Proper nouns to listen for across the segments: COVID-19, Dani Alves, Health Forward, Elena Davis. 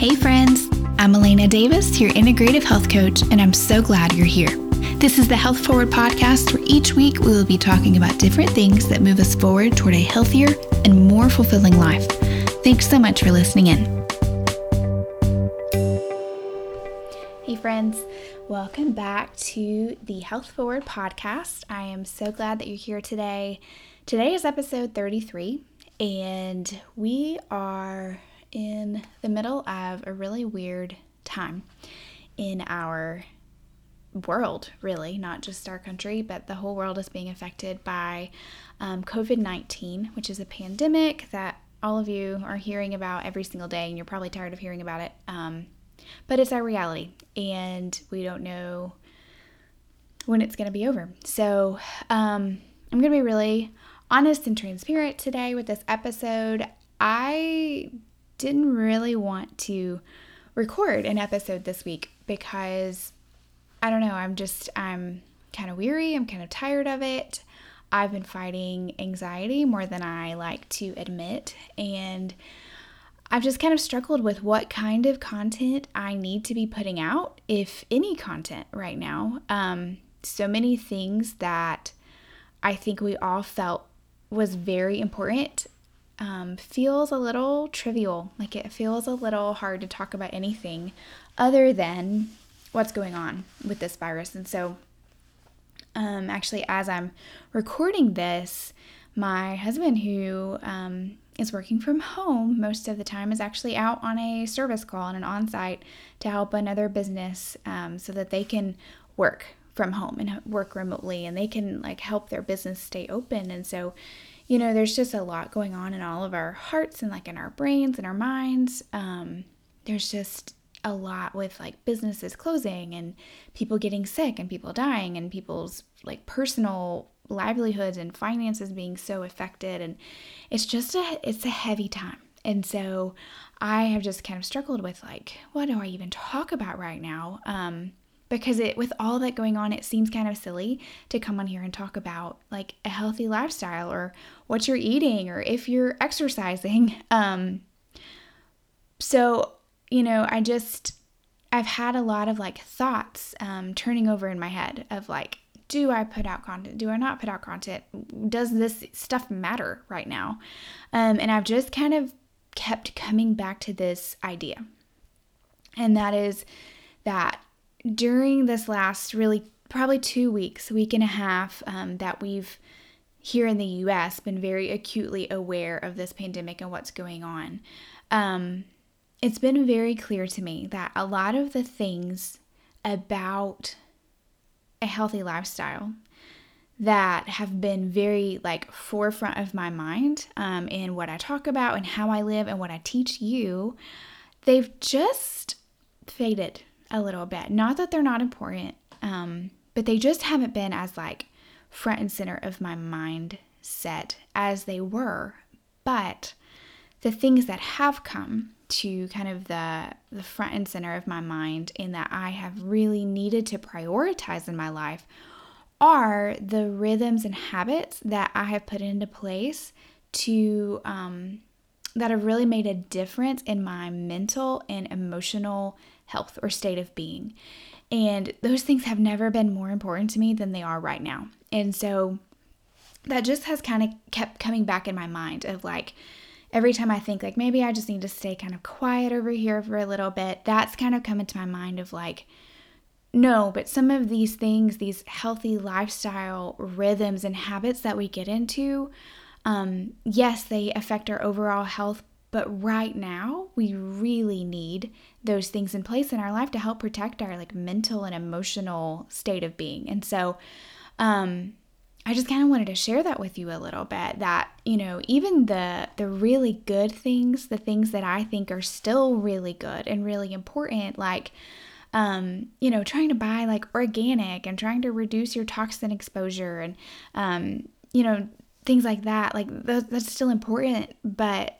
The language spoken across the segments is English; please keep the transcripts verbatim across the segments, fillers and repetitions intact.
Hey friends, I'm Elena Davis, your integrative health coach, and I'm so glad you're here. This is the Health Forward podcast where each week we will be talking about different things that move us forward toward a healthier and more fulfilling life. Thanks so much for listening in. Hey friends, welcome back to the Health Forward podcast. I am so glad that you're here today. Today is episode thirty-three, and we are in the middle of a really weird time in our world, really, not just our country, but the whole world is being affected by um, covid nineteen, which is a pandemic that all of you are hearing about every single day, and you're probably tired of hearing about it, um, but it's our reality, and we don't know when it's going to be over. So um, I'm going to be really honest and transparent today with this episode. I didn't really want to record an episode this week because I don't know, I'm just, I'm kind of weary, I'm kind of tired of it. I've been fighting anxiety more than I like to admit, and I've just kind of struggled with what kind of content I need to be putting out, if any content right now. Um, so many things that I think we all felt was very important Um, feels a little trivial. Like, it feels a little hard to talk about anything other than what's going on with this virus. And so um, actually, as I'm recording this, my husband, who um, is working from home most of the time, is actually out on a service call and an on-site to help another business um, so that they can work from home and work remotely, and they can like help their business stay open. And so you know, there's just a lot going on in all of our hearts and like in our brains and our minds. Um, there's just a lot with like businesses closing and people getting sick and people dying and people's like personal livelihoods and finances being so affected. And it's just a, it's a heavy time. And so I have just kind of struggled with like, what do I even talk about right now? Um, Because it, with all that going on, it seems kind of silly to come on here and talk about like a healthy lifestyle or what you're eating or if you're exercising. Um, so, you know, I just, I've had a lot of like thoughts um, turning over in my head of like, do I put out content? Do I not put out content? Does this stuff matter right now? Um, and I've just kind of kept coming back to this idea. And that is that during this last really probably two weeks, week and a half, um, that we've here in the U S been very acutely aware of this pandemic and what's going on, um, it's been very clear to me that a lot of the things about a healthy lifestyle that have been very like forefront of my mind um, in what I talk about and how I live and what I teach you, they've just faded a little bit. Not that they're not important, um, but they just haven't been as like front and center of my mindset as they were. But the things that have come to kind of the, the front and center of my mind and that I have really needed to prioritize in my life are the rhythms and habits that I have put into place to, um, that have really made a difference in my mental and emotional health or state of being. And those things have never been more important to me than they are right now. And so that just has kind of kept coming back in my mind of like, every time I think like, maybe I just need to stay kind of quiet over here for a little bit, that's kind of come into my mind of like, no, but some of these things, these healthy lifestyle rhythms and habits that we get into, um, yes, they affect our overall health, but right now, we really need those things in place in our life to help protect our like mental and emotional state of being. And so um, I just kind of wanted to share that with you a little bit, that, you know, even the the really good things, the things that I think are still really good and really important, like, um, you know, trying to buy like organic and trying to reduce your toxin exposure and, um, you know, things like that, like th- that's still important, but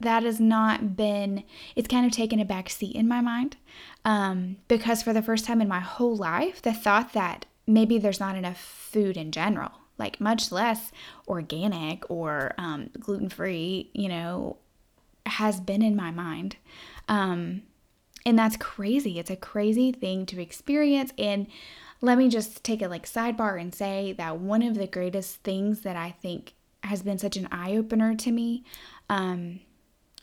that has not been, it's kind of taken a back seat in my mind um, because for the first time in my whole life, the thought that maybe there's not enough food in general, like much less organic or um, gluten-free, you know, has been in my mind. Um, and that's crazy. It's a crazy thing to experience. And let me just take a like sidebar and say that one of the greatest things that I think has been such an eye opener to me um,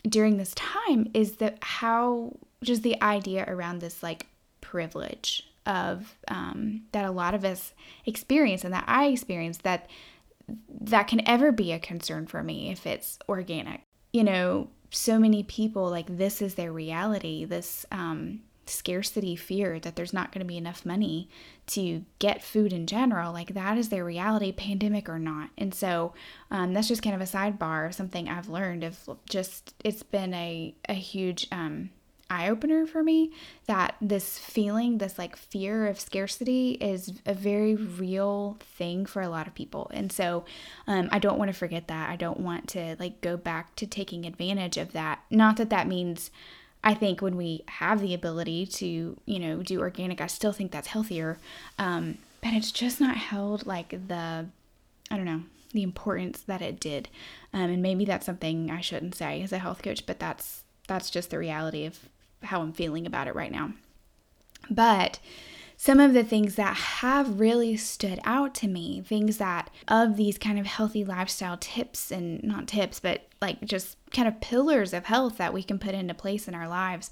during this time is that how just the idea around this like privilege of um, that a lot of us experience and that I experience that that can ever be a concern for me if it's organic. You know, so many people like this is their reality, this um, scarcity fear that there's not going to be enough money to get food in general. Like that is their reality, pandemic or not. And so um, that's just kind of a sidebar, something I've learned of just, it's been a, a huge um, eye-opener for me that this feeling, this like fear of scarcity is a very real thing for a lot of people. And so um, I don't want to forget that. I don't want to like go back to taking advantage of that. Not that that means, I think when we have the ability to, you know, do organic, I still think that's healthier. Um, but it's just not held like the, I don't know, the importance that it did. Um, and maybe that's something I shouldn't say as a health coach, but that's, that's just the reality of how I'm feeling about it right now. But some of the things that have really stood out to me, things that of these kind of healthy lifestyle tips and not tips, but like just kind of pillars of health that we can put into place in our lives.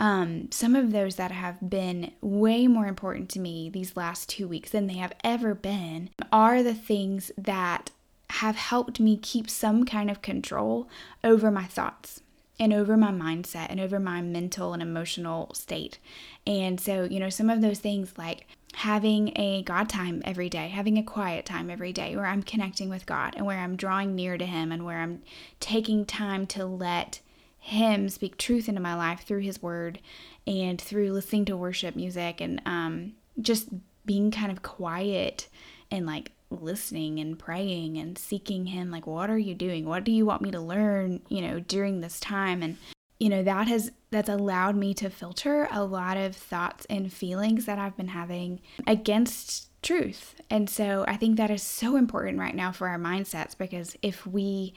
Um, some of those that have been way more important to me these last two weeks than they have ever been are the things that have helped me keep some kind of control over my thoughts and over my mindset and over my mental and emotional state. And so, you know, some of those things like having a God time every day, having a quiet time every day where I'm connecting with God and where I'm drawing near to Him and where I'm taking time to let Him speak truth into my life through His word and through listening to worship music and um, just being kind of quiet and like listening and praying and seeking Him, like, what are you doing? What do you want me to learn, you know, during this time? And, you know, that has, that's allowed me to filter a lot of thoughts and feelings that I've been having against truth. And so I think that is so important right now for our mindsets, because if we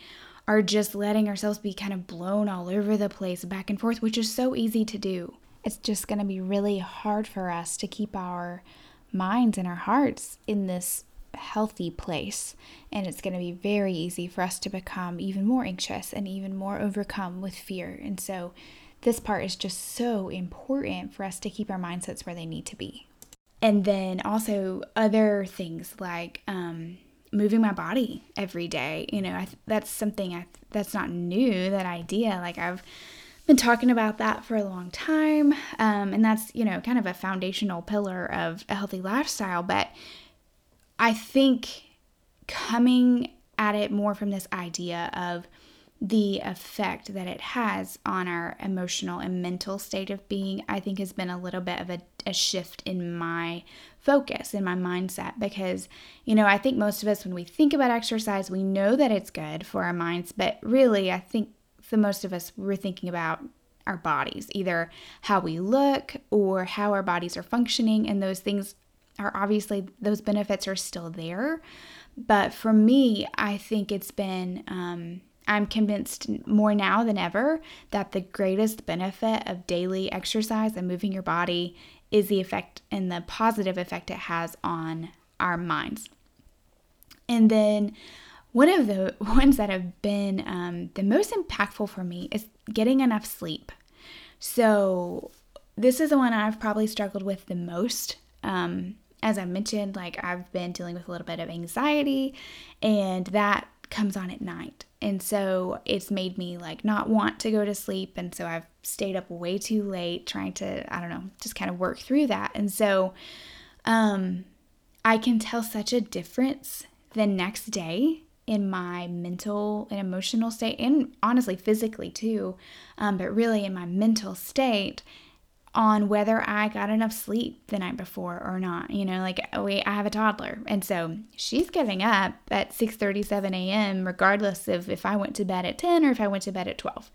are just letting ourselves be kind of blown all over the place back and forth, which is so easy to do, it's just going to be really hard for us to keep our minds and our hearts in this healthy place, and it's going to be very easy for us to become even more anxious and even more overcome with fear. And so this part is just so important for us to keep our mindsets where they need to be. And then also other things like um moving my body every day. You know, I th- that's something I th- that's not new, that idea. Like I've been talking about that for a long time, um and that's, you know, kind of a foundational pillar of a healthy lifestyle. But I think coming at it more from this idea of the effect that it has on our emotional and mental state of being, I think has been a little bit of a, a shift in my focus, in my mindset, because, you know, I think most of us, when we think about exercise, we know that it's good for our minds, but really, I think the most of us, we're thinking about our bodies, either how we look or how our bodies are functioning, and those things are obviously, those benefits are still there. But for me, I think it's been, um, I'm convinced more now than ever that the greatest benefit of daily exercise and moving your body is the effect and the positive effect it has on our minds. And then one of the ones that have been um, the most impactful for me is getting enough sleep. So this is the one I've probably struggled with the most. Um, As I mentioned, like I've been dealing with a little bit of anxiety, and that comes on at night. And so it's made me like not want to go to sleep. And so I've stayed up way too late trying to, I don't know, just kind of work through that. And so um, I can tell such a difference the next day in my mental and emotional state, and honestly physically too, um, but really in my mental state, on whether I got enough sleep the night before or not. You know, like we, I have a toddler, and so she's getting up at six thirty, seven a.m. regardless of if I went to bed at ten or if I went to bed at twelve.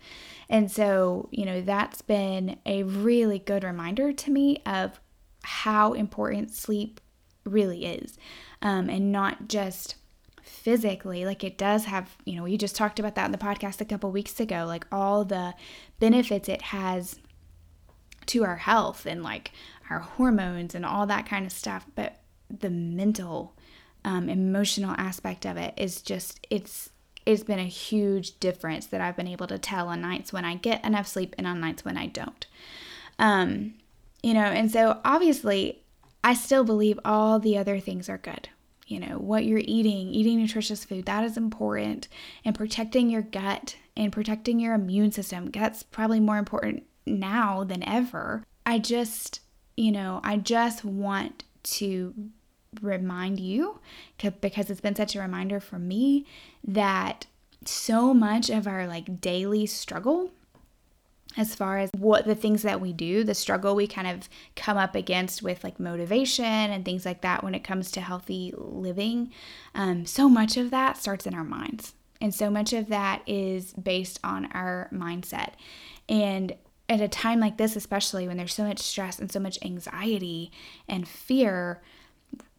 And so, you know, that's been a really good reminder to me of how important sleep really is, um, and not just physically, like it does have, you know, we just talked about that in the podcast a couple weeks ago, like all the benefits it has to our health and like our hormones and all that kind of stuff. But the mental, um, emotional aspect of it is just, it's, it's been a huge difference that I've been able to tell on nights when I get enough sleep and on nights when I don't. Um, you know, and so obviously I still believe all the other things are good. You know, what you're eating, eating nutritious food, that is important, and protecting your gut and protecting your immune system. Gut's probably more important now than ever. I just, you know, I just want to remind you, because it's been such a reminder for me, that so much of our like daily struggle, as far as what the things that we do, the struggle we kind of come up against with like motivation and things like that when it comes to healthy living, um, so much of that starts in our minds. And so much of that is based on our mindset. And at a time like this, especially when there's so much stress and so much anxiety and fear,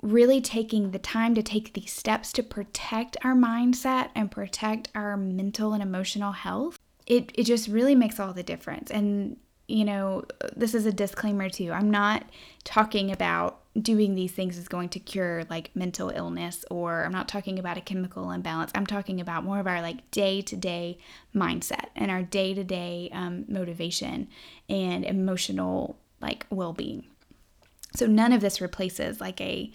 really taking the time to take these steps to protect our mindset and protect our mental and emotional health, it it just really makes all the difference. And, you know, this is a disclaimer too. I'm not talking about doing these things is going to cure like mental illness, or I'm not talking about a chemical imbalance. I'm talking about more of our like day-to-day mindset and our day-to-day um, motivation and emotional like well-being. So none of this replaces like a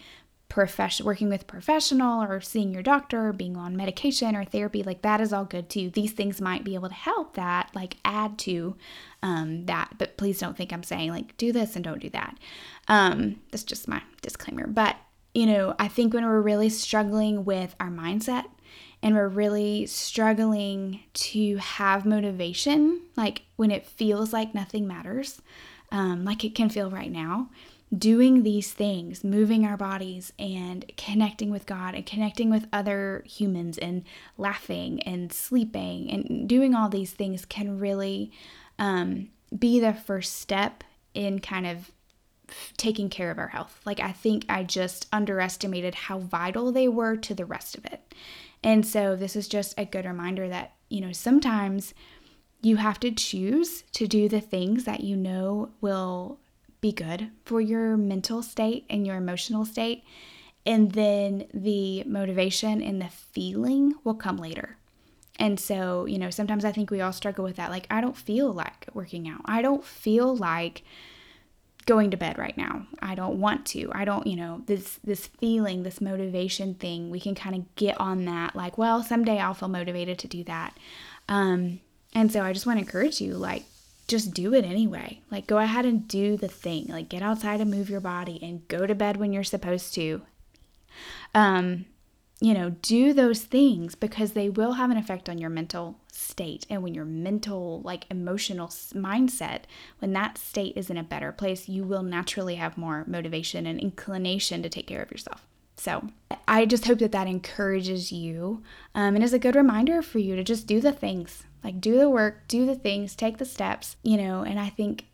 profession, working with professional or seeing your doctor or being on medication or therapy. Like that is all good too. These things might be able to help that, like add to um, that, but please don't think I'm saying like do this and don't do that. Um, that's just my disclaimer. But, you know, I think when we're really struggling with our mindset and we're really struggling to have motivation, like when it feels like nothing matters, um, like it can feel right now, doing these things, moving our bodies and connecting with God and connecting with other humans and laughing and sleeping and doing all these things can really um, be the first step in kind of taking care of our health. Like I think I just underestimated how vital they were to the rest of it. And so this is just a good reminder that, you know, sometimes you have to choose to do the things that you know will be good for your mental state and your emotional state. And then the motivation and the feeling will come later. And so, you know, sometimes I think we all struggle with that. Like, I don't feel like working out. I don't feel like going to bed right now. I don't want to. I don't, you know, this, this feeling, this motivation thing, we can kind of get on that. Like, well, someday I'll feel motivated to do that. Um, and so I just want to encourage you, like, just do it anyway. Like go ahead and do the thing, like get outside and move your body and go to bed when you're supposed to. Um, you know, do those things because they will have an effect on your mental state. And when your mental, like emotional mindset, when that state is in a better place, you will naturally have more motivation and inclination to take care of yourself. So I just hope that that encourages you um, and is a good reminder for you to just do the things. Like do the work, do the things, take the steps, you know, and I think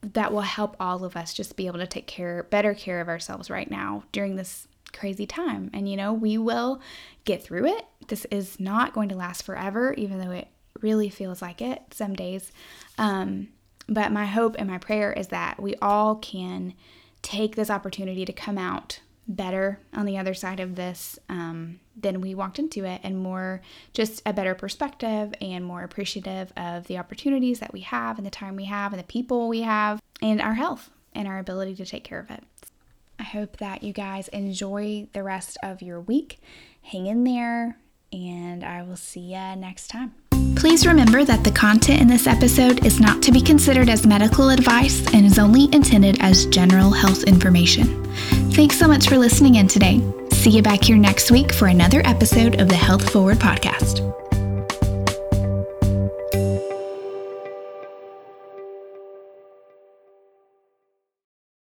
that will help all of us just be able to take care, better care of ourselves right now during this crazy time. And, you know, we will get through it. This is not going to last forever, even though it really feels like it some days. Um, but my hope and my prayer is that we all can take this opportunity to come out better on the other side of this um, than we walked into it, and more just a better perspective and more appreciative of the opportunities that we have and the time we have and the people we have and our health and our ability to take care of it. I hope that you guys enjoy the rest of your week. Hang in there, and I will see ya next time. Please remember that the content in this episode is not to be considered as medical advice and is only intended as general health information. Thanks so much for listening in today. See you back here next week for another episode of the Health Forward Podcast.